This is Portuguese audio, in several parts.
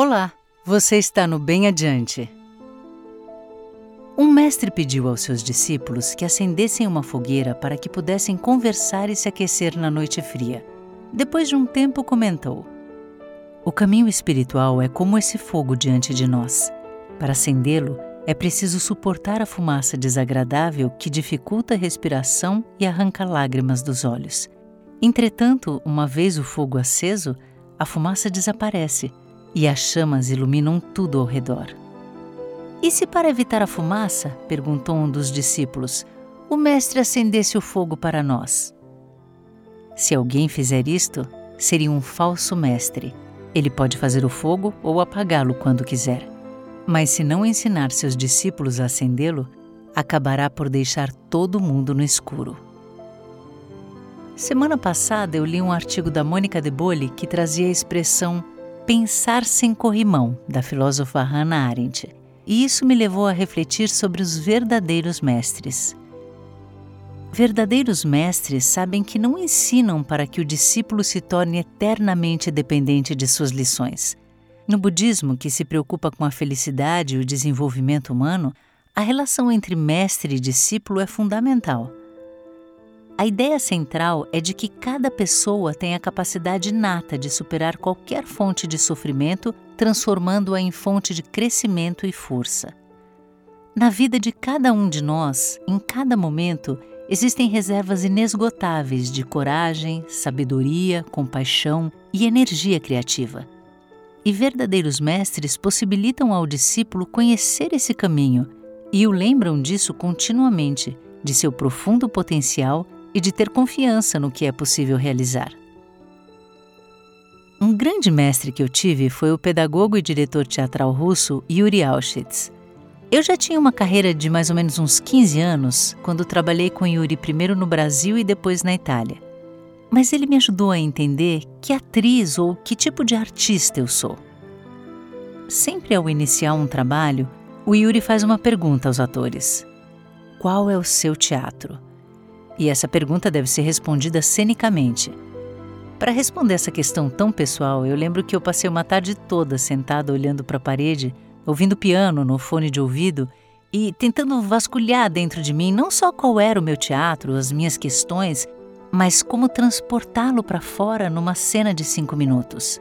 Olá, você está no Bem Adiante. Um mestre pediu aos seus discípulos que acendessem uma fogueira para que pudessem conversar e se aquecer na noite fria. Depois de um tempo comentou: o caminho espiritual é como esse fogo diante de nós. Para acendê-lo, é preciso suportar a fumaça desagradável que dificulta a respiração e arranca lágrimas dos olhos. Entretanto, uma vez o fogo aceso, a fumaça desaparece e as chamas iluminam tudo ao redor. E se para evitar a fumaça, perguntou um dos discípulos, o mestre acendesse o fogo para nós? Se alguém fizer isto, seria um falso mestre. Ele pode fazer o fogo ou apagá-lo quando quiser. Mas se não ensinar seus discípulos a acendê-lo, acabará por deixar todo mundo no escuro. Semana passada eu li um artigo da Mônica de Bolle que trazia a expressão pensar sem corrimão, da filósofa Hannah Arendt, e isso me levou a refletir sobre os verdadeiros mestres. Verdadeiros mestres sabem que não ensinam para que o discípulo se torne eternamente dependente de suas lições. No budismo, que se preocupa com a felicidade e o desenvolvimento humano, a relação entre mestre e discípulo é fundamental. A ideia central é de que cada pessoa tem a capacidade inata de superar qualquer fonte de sofrimento, transformando-a em fonte de crescimento e força. Na vida de cada um de nós, em cada momento, existem reservas inesgotáveis de coragem, sabedoria, compaixão e energia criativa. E verdadeiros mestres possibilitam ao discípulo conhecer esse caminho e o lembram disso continuamente, de seu profundo potencial e de ter confiança no que é possível realizar. Um grande mestre que eu tive foi o pedagogo e diretor teatral russo Yuri Auschwitz. Eu já tinha uma carreira de mais ou menos uns 15 anos quando trabalhei com Yuri primeiro no Brasil e depois na Itália. Mas ele me ajudou a entender que atriz ou que tipo de artista eu sou. Sempre ao iniciar um trabalho, o Yuri faz uma pergunta aos atores. Qual é o seu teatro? E essa pergunta deve ser respondida cenicamente. Para responder essa questão tão pessoal, eu lembro que eu passei uma tarde toda sentada olhando para a parede, ouvindo piano no fone de ouvido e tentando vasculhar dentro de mim não só qual era o meu teatro, as minhas questões, mas como transportá-lo para fora numa cena de 5 minutos.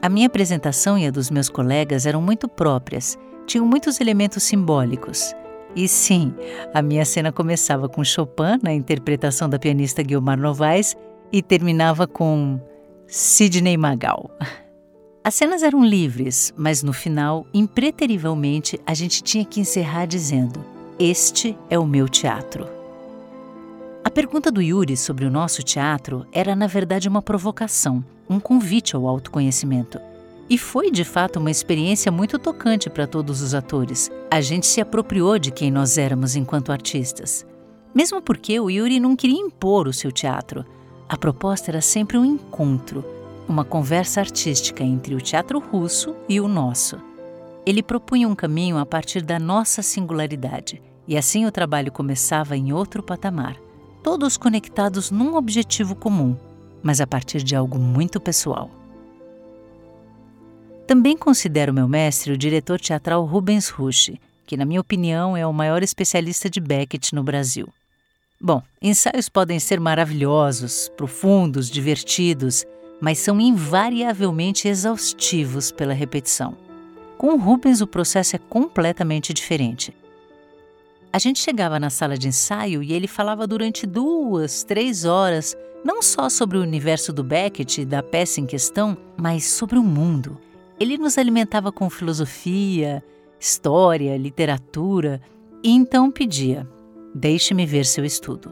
A minha apresentação e a dos meus colegas eram muito próprias, tinham muitos elementos simbólicos. E sim, a minha cena começava com Chopin, na interpretação da pianista Guilmar Novaes, e terminava com Sidney Magal. As cenas eram livres, mas no final, impreterivelmente, a gente tinha que encerrar dizendo: este é o meu teatro. A pergunta do Yuri sobre o nosso teatro era, na verdade, uma provocação, um convite ao autoconhecimento. E foi, de fato, uma experiência muito tocante para todos os atores. A gente se apropriou de quem nós éramos enquanto artistas. Mesmo porque o Yuri não queria impor o seu teatro. A proposta era sempre um encontro, uma conversa artística entre o teatro russo e o nosso. Ele propunha um caminho a partir da nossa singularidade, e assim o trabalho começava em outro patamar, todos conectados num objetivo comum, mas a partir de algo muito pessoal. Também considero meu mestre o diretor teatral Rubens Rush, que, na minha opinião, é o maior especialista de Beckett no Brasil. Bom, ensaios podem ser maravilhosos, profundos, divertidos, mas são invariavelmente exaustivos pela repetição. Com Rubens, o processo é completamente diferente. A gente chegava na sala de ensaio e ele falava durante 2, 3 horas, não só sobre o universo do Beckett e da peça em questão, mas sobre o mundo. Ele nos alimentava com filosofia, história, literatura, e então pedia: deixe-me ver seu estudo.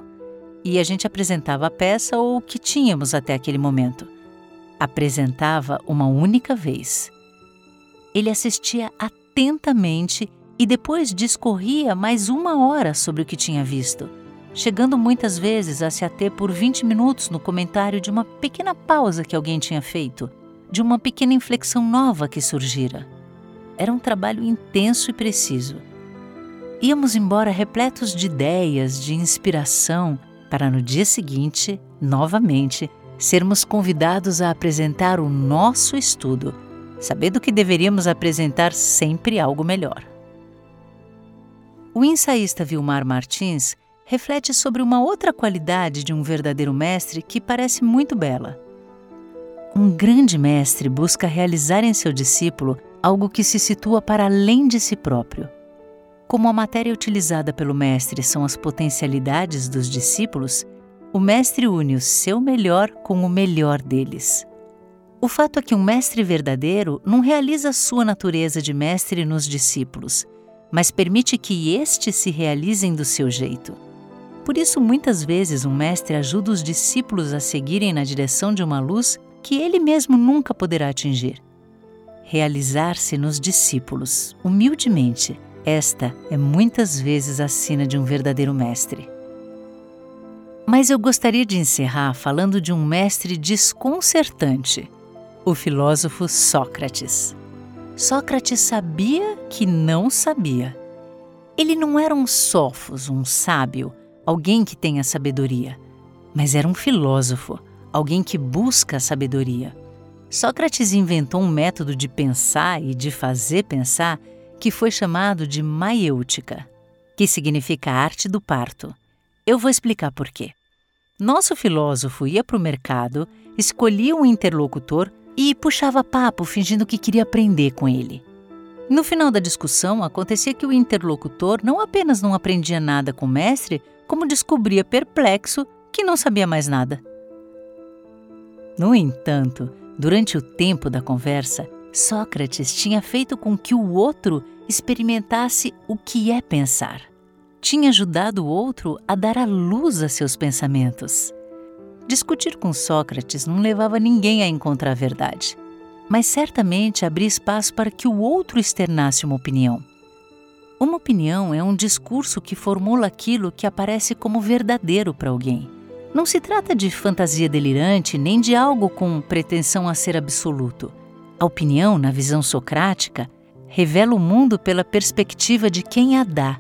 E a gente apresentava a peça ou o que tínhamos até aquele momento. Apresentava uma única vez. Ele assistia atentamente e depois discorria mais 1 hora sobre o que tinha visto, chegando muitas vezes a se ater por 20 minutos no comentário de uma pequena pausa que alguém tinha feito, de uma pequena inflexão nova que surgira. Era um trabalho intenso e preciso. Íamos embora repletos de ideias, de inspiração, para no dia seguinte, novamente, sermos convidados a apresentar o nosso estudo, sabendo que deveríamos apresentar sempre algo melhor. O ensaísta Vilmar Martins reflete sobre uma outra qualidade de um verdadeiro mestre que parece muito bela. Um grande mestre busca realizar em seu discípulo algo que se situa para além de si próprio. Como a matéria utilizada pelo mestre são as potencialidades dos discípulos, o mestre une o seu melhor com o melhor deles. O fato é que um mestre verdadeiro não realiza sua natureza de mestre nos discípulos, mas permite que estes se realizem do seu jeito. Por isso, muitas vezes, um mestre ajuda os discípulos a seguirem na direção de uma luz que ele mesmo nunca poderá atingir. Realizar-se nos discípulos, humildemente, esta é muitas vezes a sina de um verdadeiro mestre. Mas eu gostaria de encerrar falando de um mestre desconcertante, o filósofo Sócrates. Sócrates sabia que não sabia. Ele não era um sofos, um sábio, alguém que tenha sabedoria, mas era um filósofo, alguém que busca a sabedoria. Sócrates inventou um método de pensar e de fazer pensar que foi chamado de maiêutica, que significa arte do parto. Eu vou explicar por quê. Nosso filósofo ia para o mercado, escolhia um interlocutor e puxava papo fingindo que queria aprender com ele. No final da discussão, acontecia que o interlocutor não apenas não aprendia nada com o mestre, como descobria perplexo que não sabia mais nada. No entanto, durante o tempo da conversa, Sócrates tinha feito com que o outro experimentasse o que é pensar. Tinha ajudado o outro a dar a luz a seus pensamentos. Discutir com Sócrates não levava ninguém a encontrar a verdade, mas certamente abria espaço para que o outro externasse uma opinião. Uma opinião é um discurso que formula aquilo que aparece como verdadeiro para alguém. Não se trata de fantasia delirante nem de algo com pretensão a ser absoluto. A opinião, na visão socrática, revela o mundo pela perspectiva de quem a dá.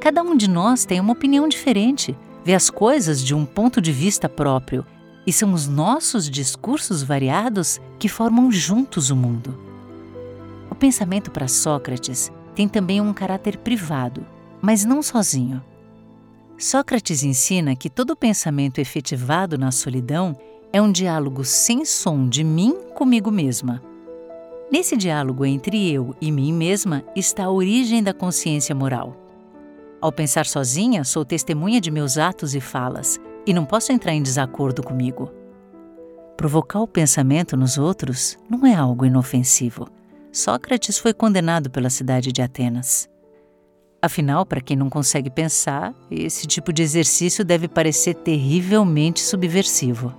Cada um de nós tem uma opinião diferente. Vê as coisas de um ponto de vista próprio, e são os nossos discursos variados que formam juntos o mundo. O pensamento para Sócrates tem também um caráter privado, mas não sozinho. Sócrates ensina que todo pensamento efetivado na solidão é um diálogo sem som de mim comigo mesma. Nesse diálogo entre eu e mim mesma está a origem da consciência moral. Ao pensar sozinha, sou testemunha de meus atos e falas, e não posso entrar em desacordo comigo. Provocar o pensamento nos outros não é algo inofensivo. Sócrates foi condenado pela cidade de Atenas. Afinal, para quem não consegue pensar, esse tipo de exercício deve parecer terrivelmente subversivo.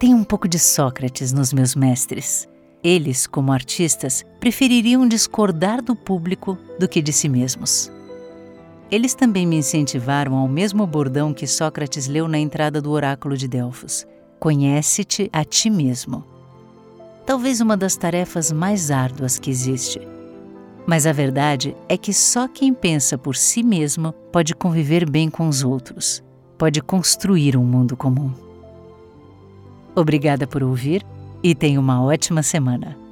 Tem um pouco de Sócrates nos meus mestres. Eles, como artistas, prefeririam discordar do público do que de si mesmos. Eles também me incentivaram ao mesmo bordão que Sócrates leu na entrada do Oráculo de Delfos: conhece-te a ti mesmo. Talvez uma das tarefas mais árduas que existe. Mas a verdade é que só quem pensa por si mesmo pode conviver bem com os outros, pode construir um mundo comum. Obrigada por ouvir. E tenha uma ótima semana.